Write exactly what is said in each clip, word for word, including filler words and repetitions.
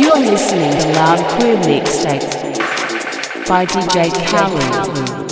You are listening to Loud'N'Queer Mixtape by D J Kaloo.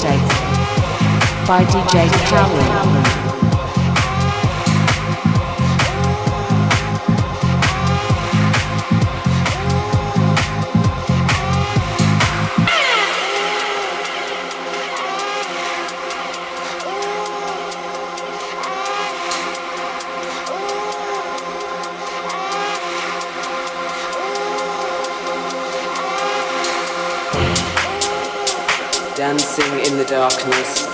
States by D J Kaloo. Dancing in the darkness.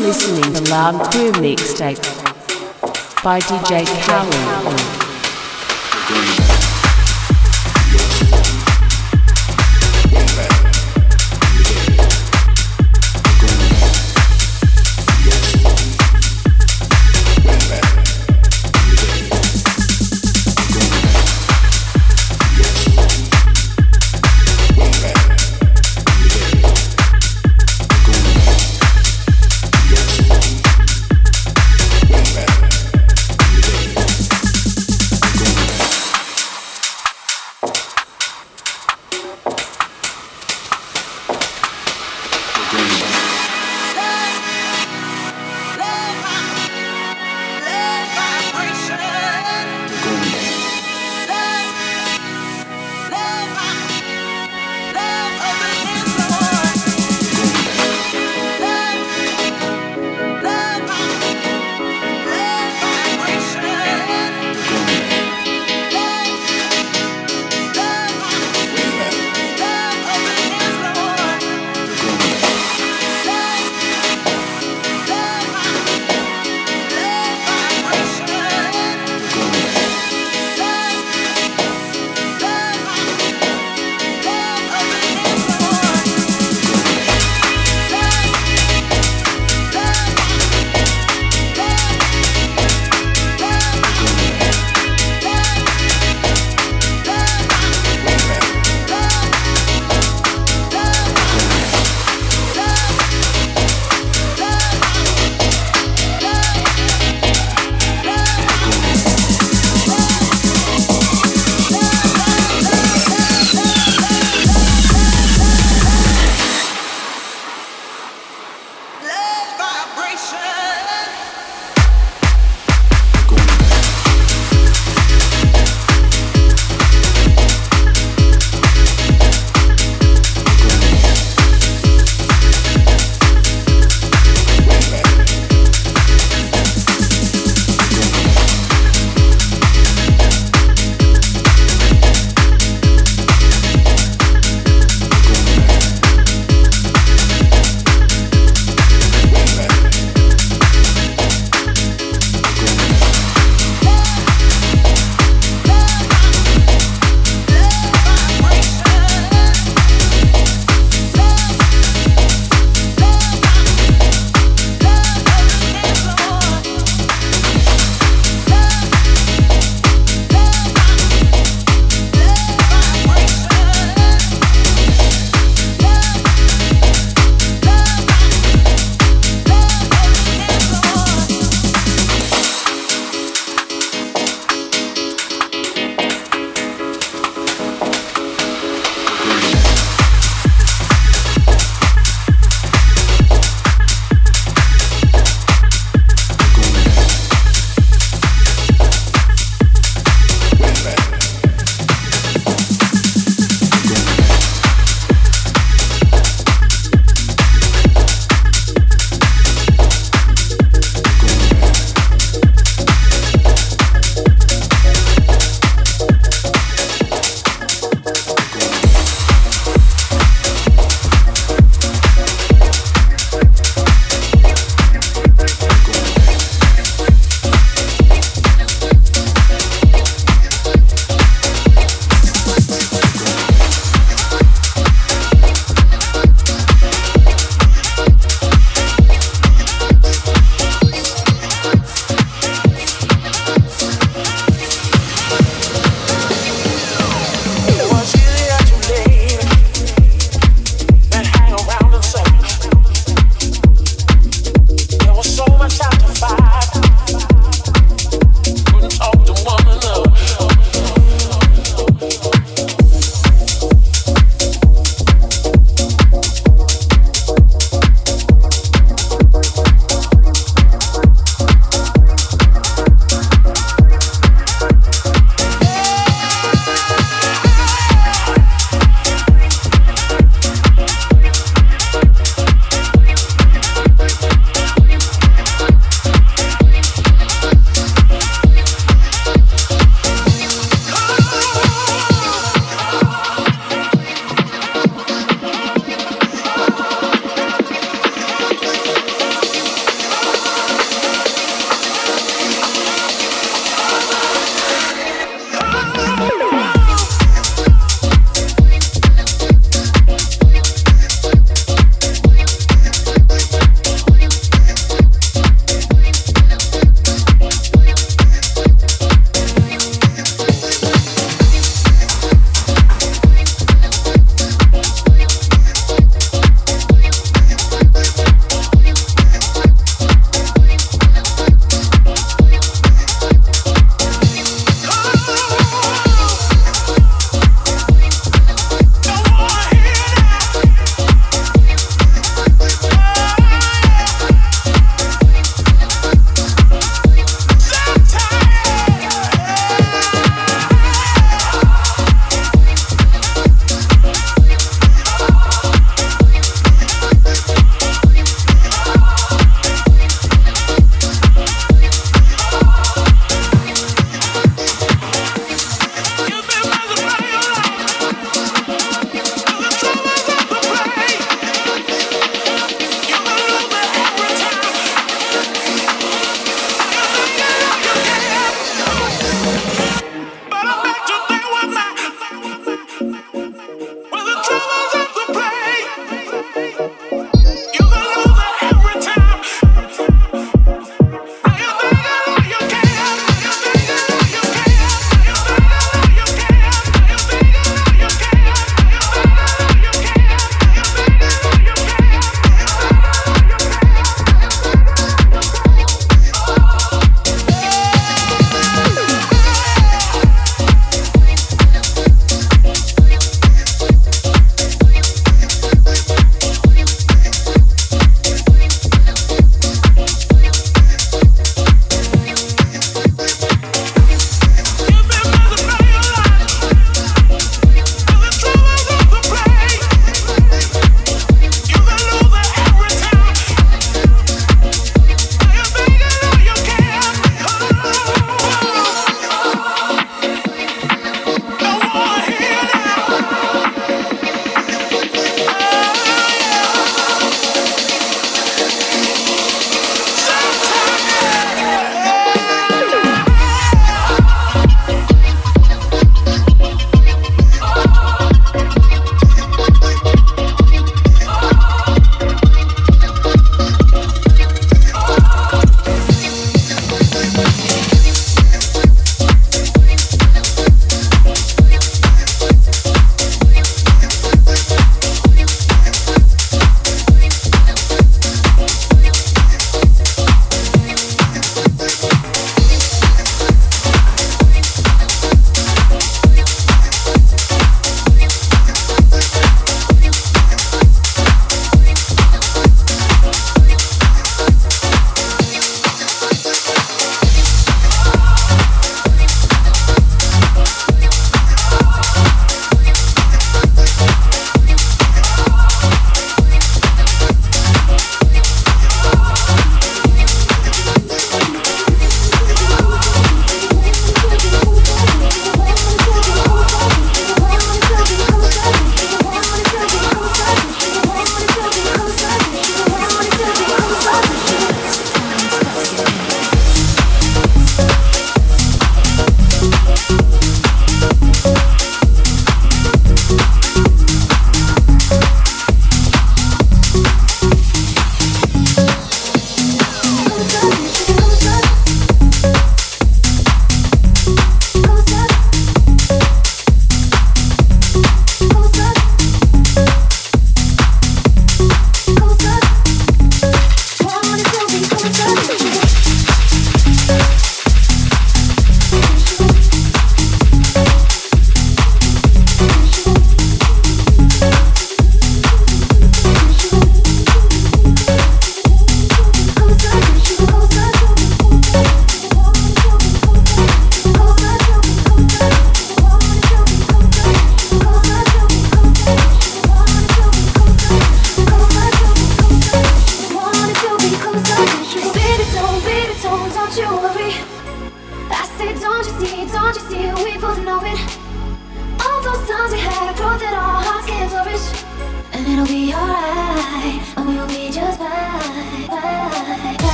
Listening to Loud'N'Queer Mixtape by D J Kaloo.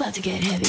about to get heavy.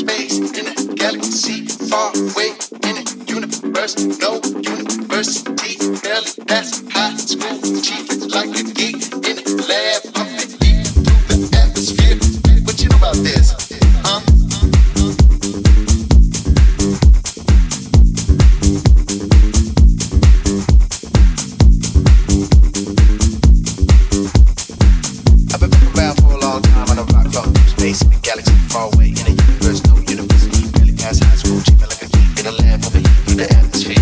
space, in a galaxy far away, in a universe, no university, barely past high school, cheap like a geek, in a lab, up and deep through the atmosphere. What you know about this, huh? No university,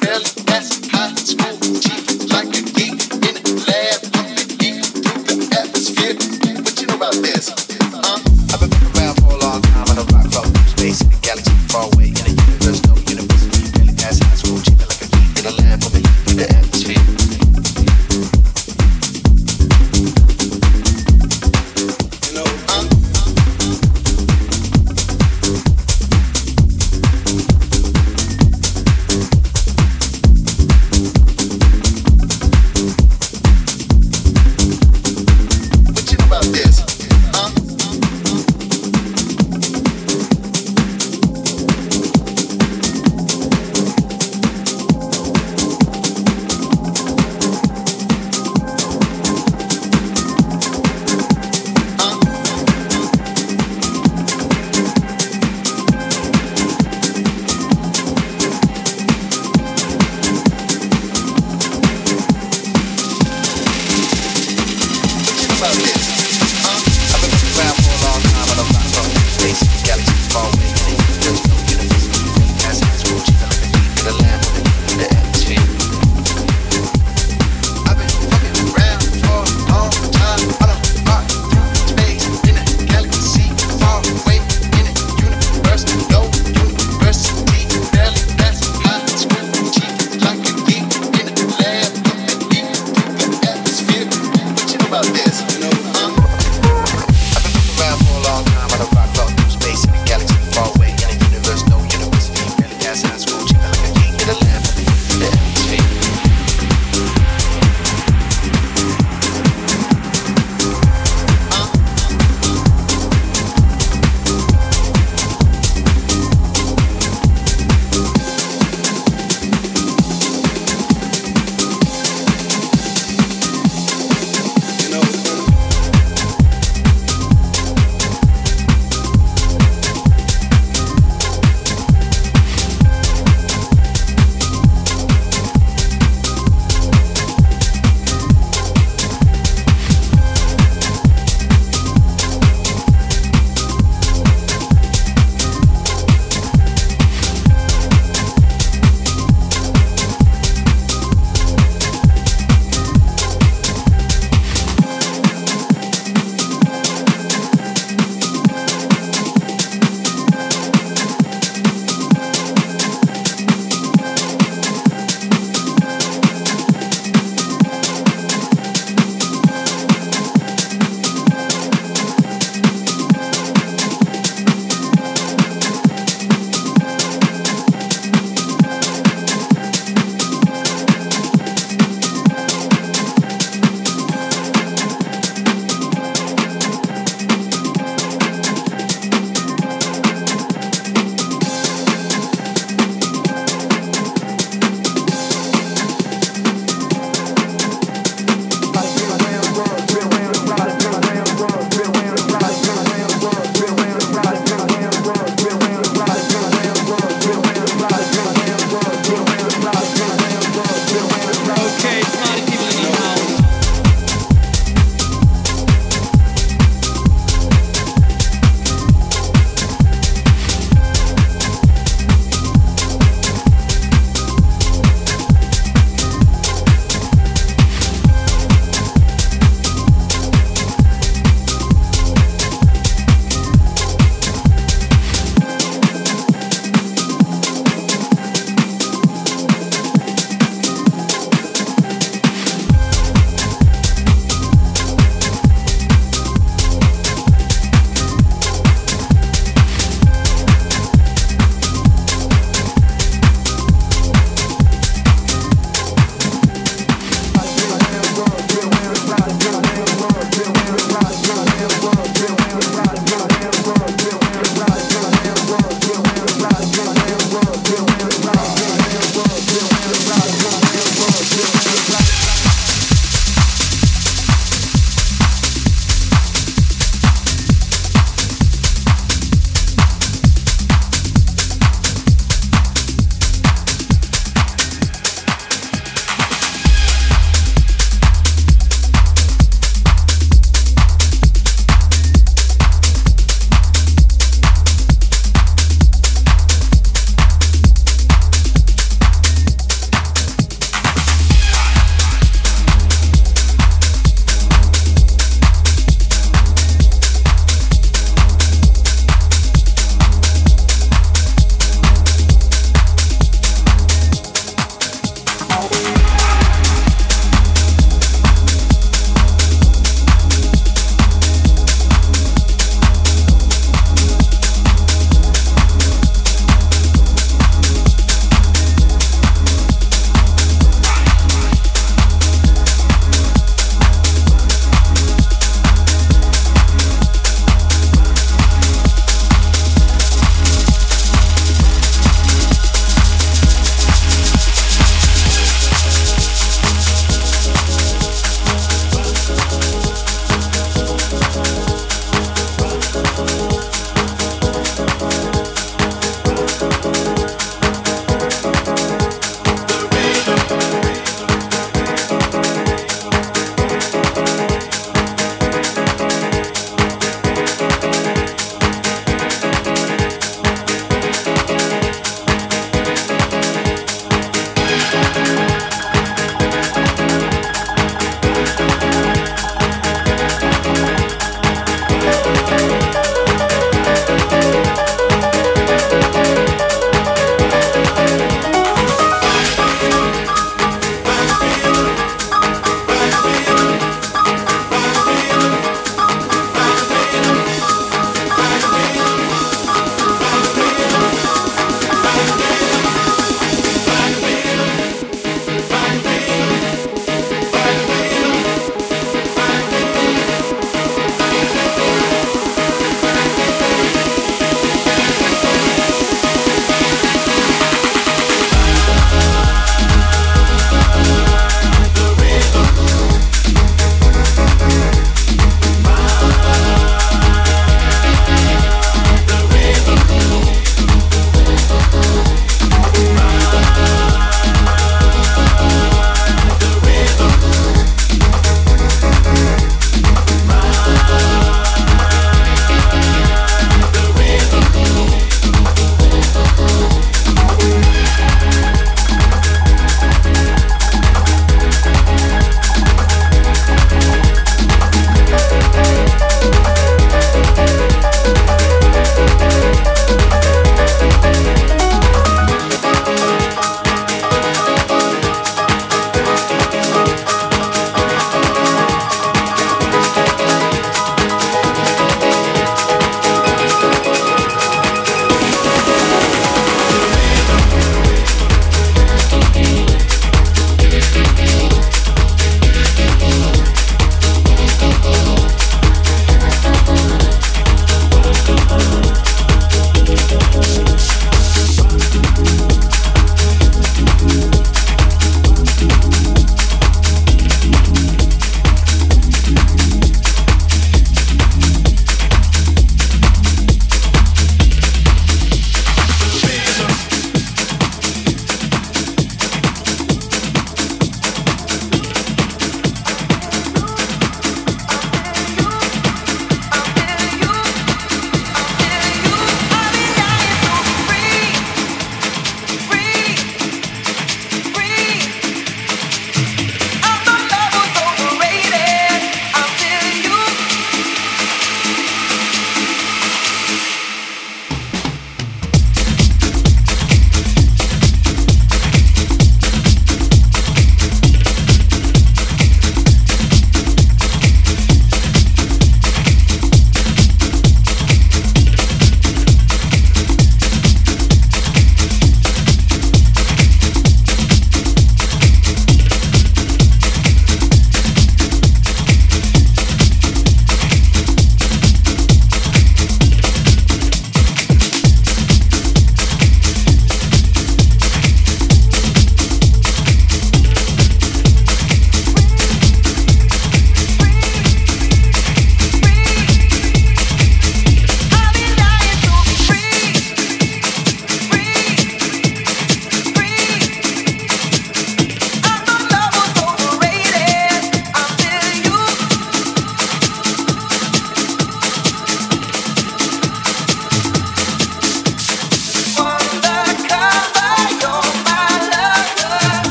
barely past high school, cheap.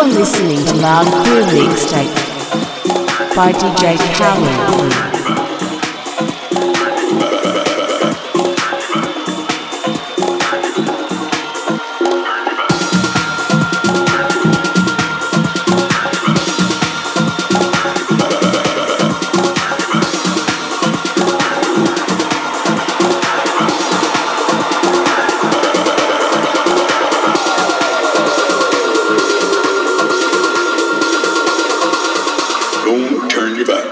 are listening to Loud'N'Queer Mixtape by D J Kaloo. Turn your back.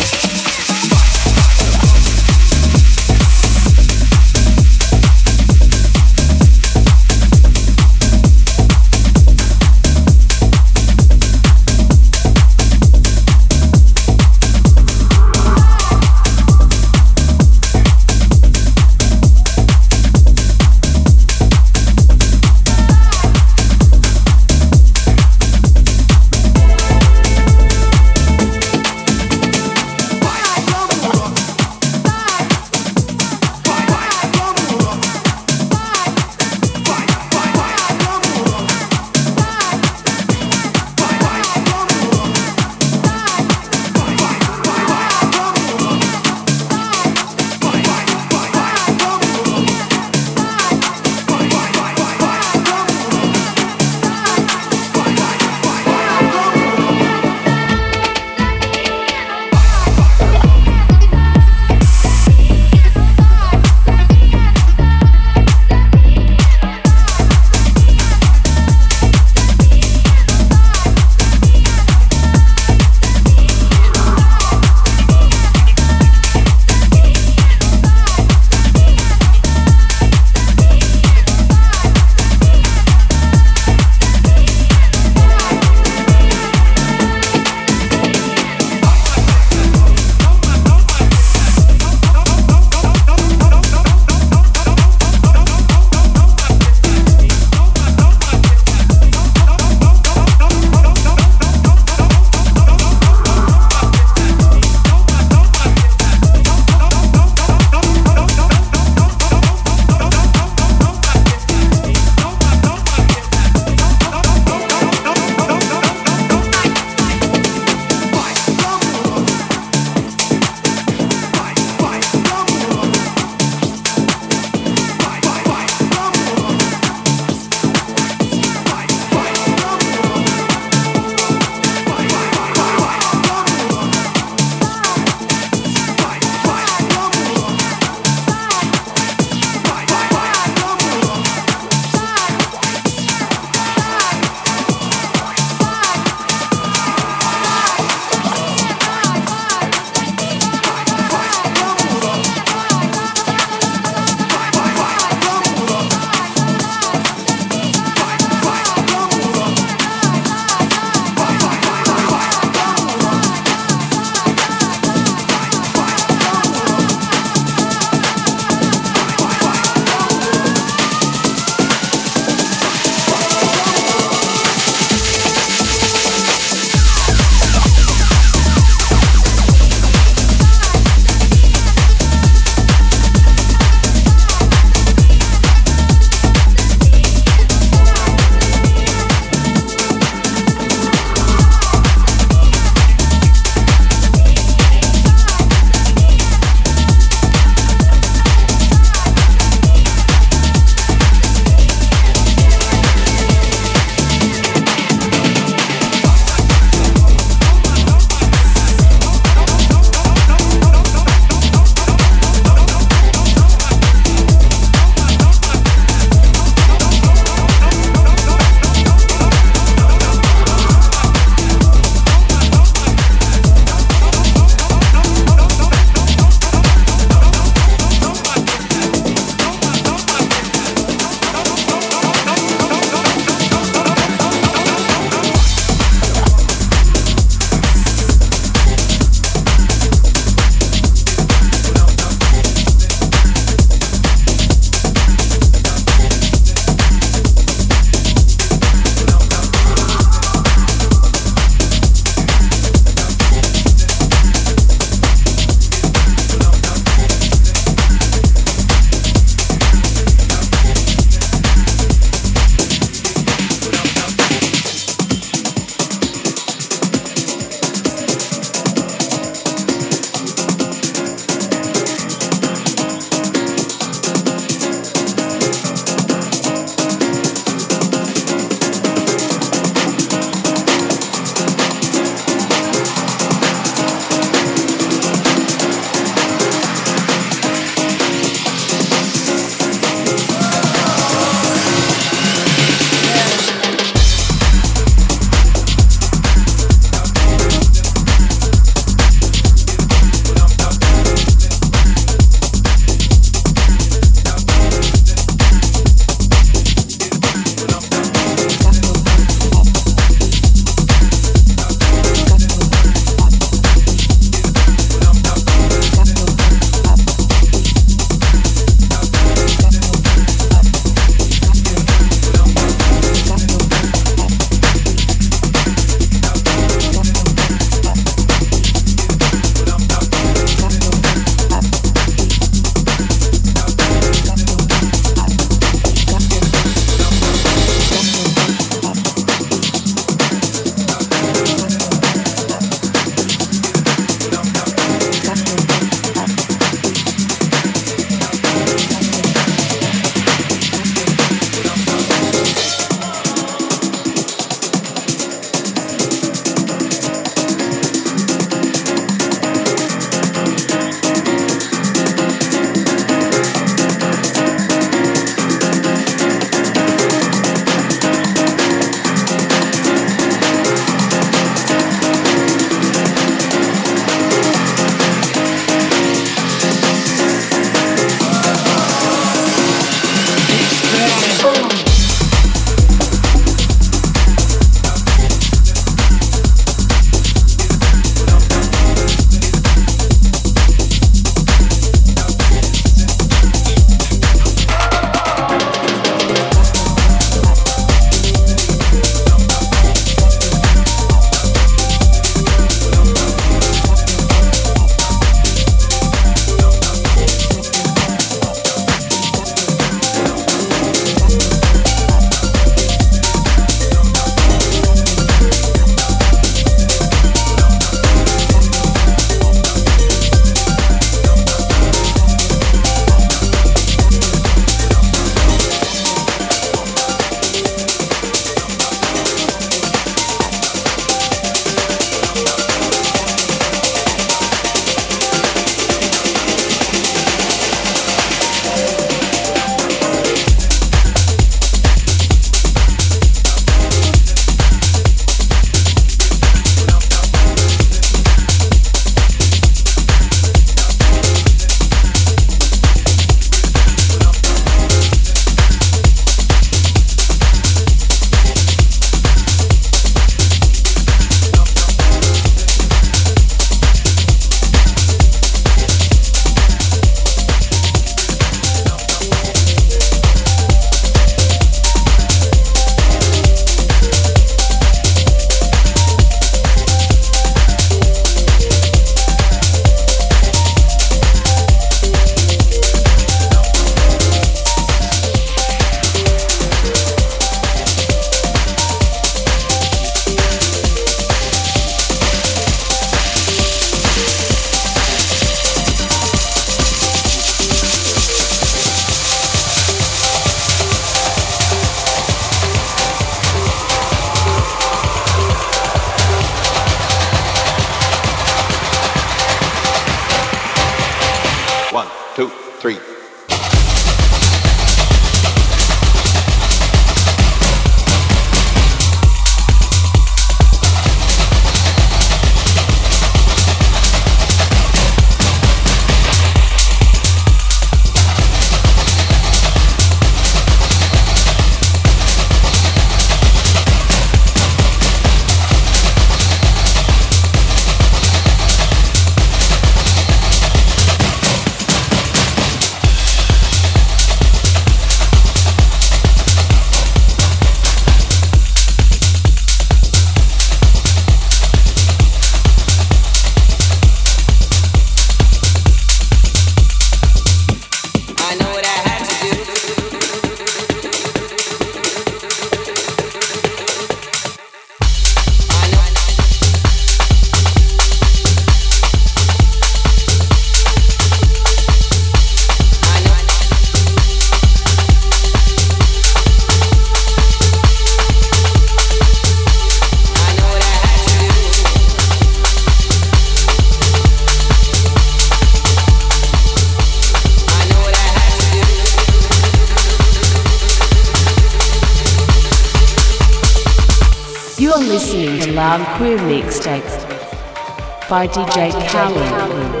You're listening to Loud Queer Mixtapes by D J Kaloo.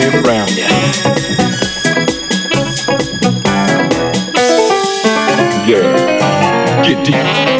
give around you. Yeah, get deep.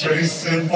Real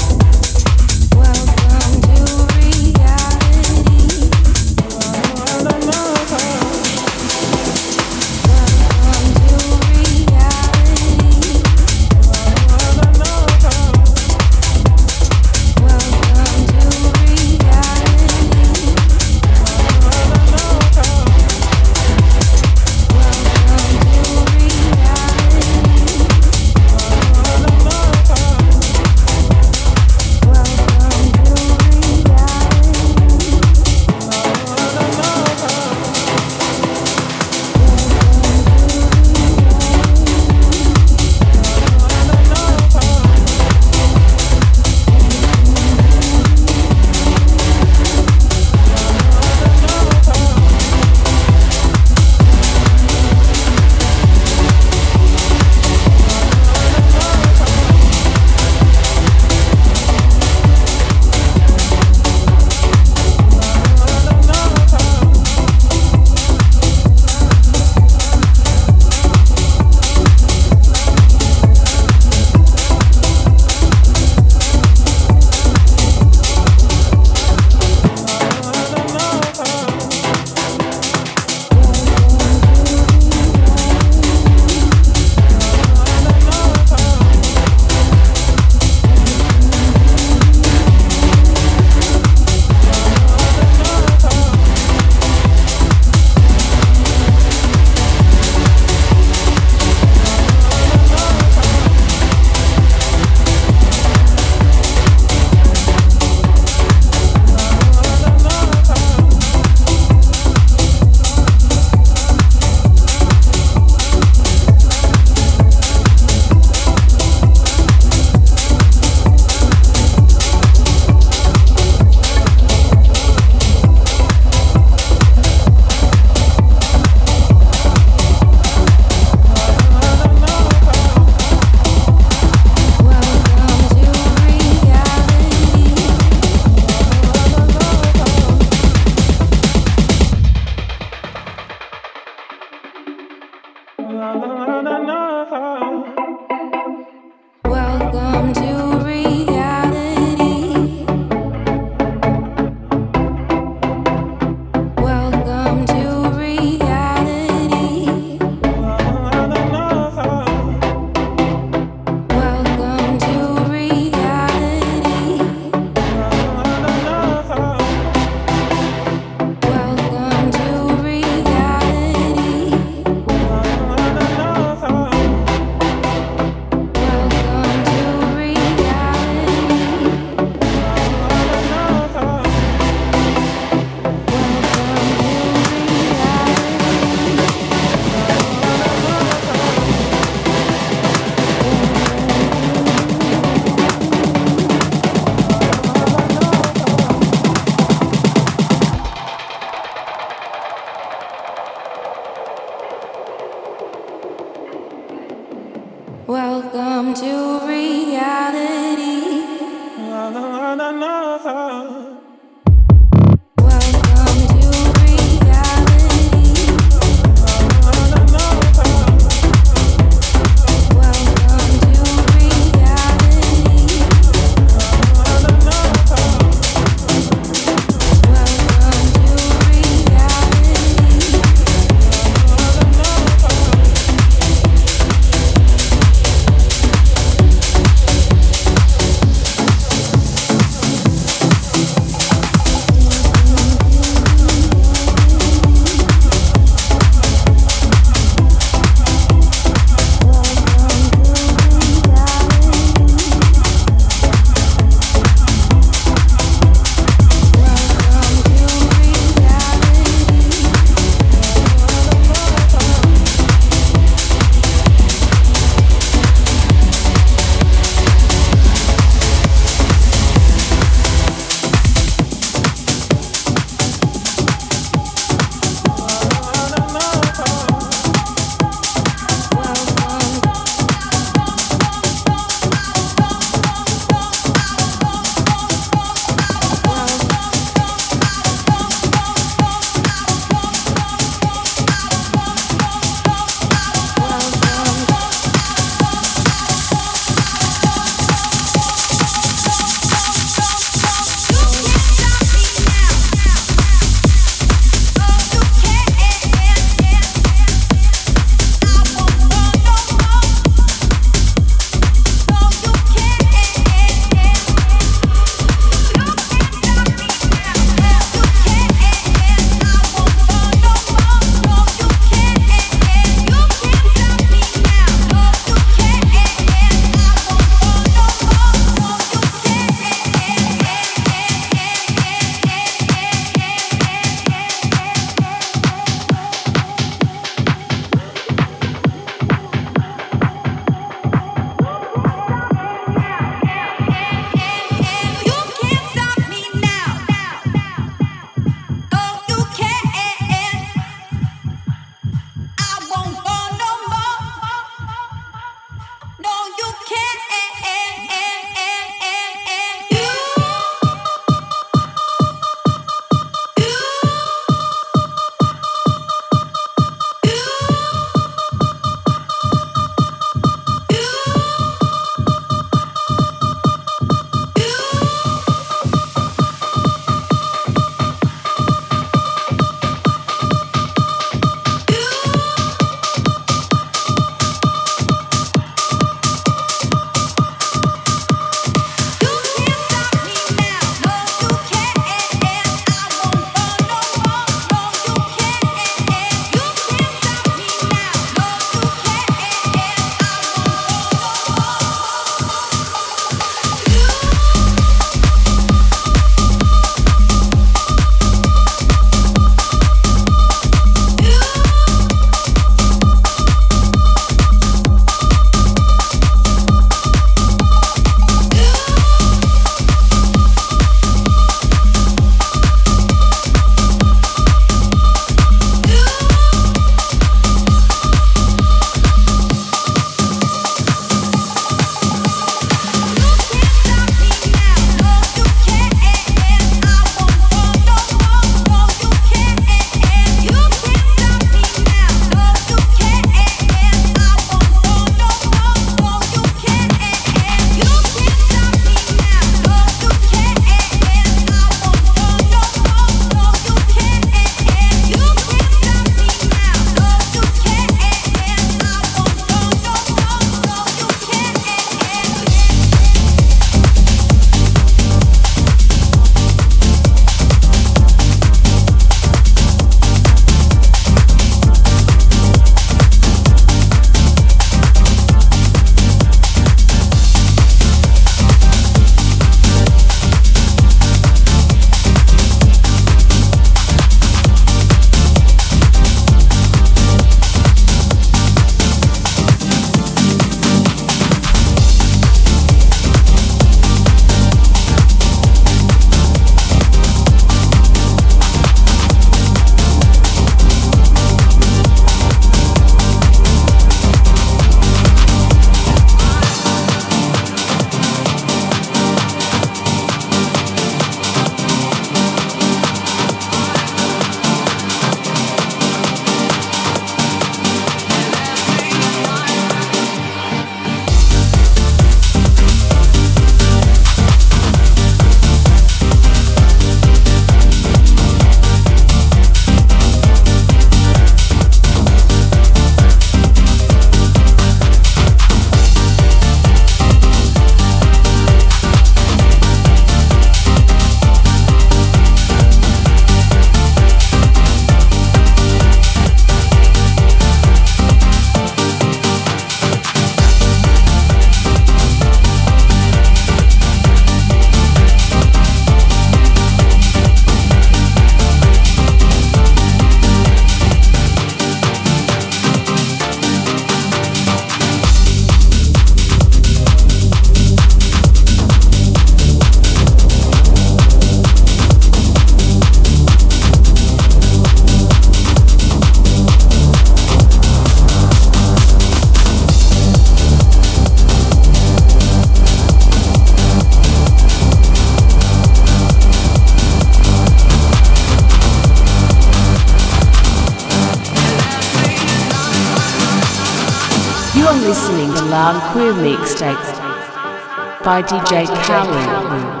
Loud'N'Queer mixtape by D J Kaloo.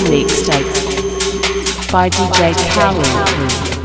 Full Mixtape by D J Kaloo.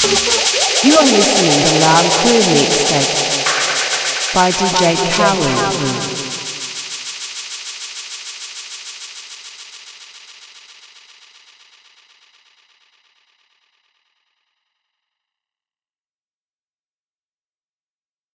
You are listening to Loud'N'Queer mixtape by D J Kaloo.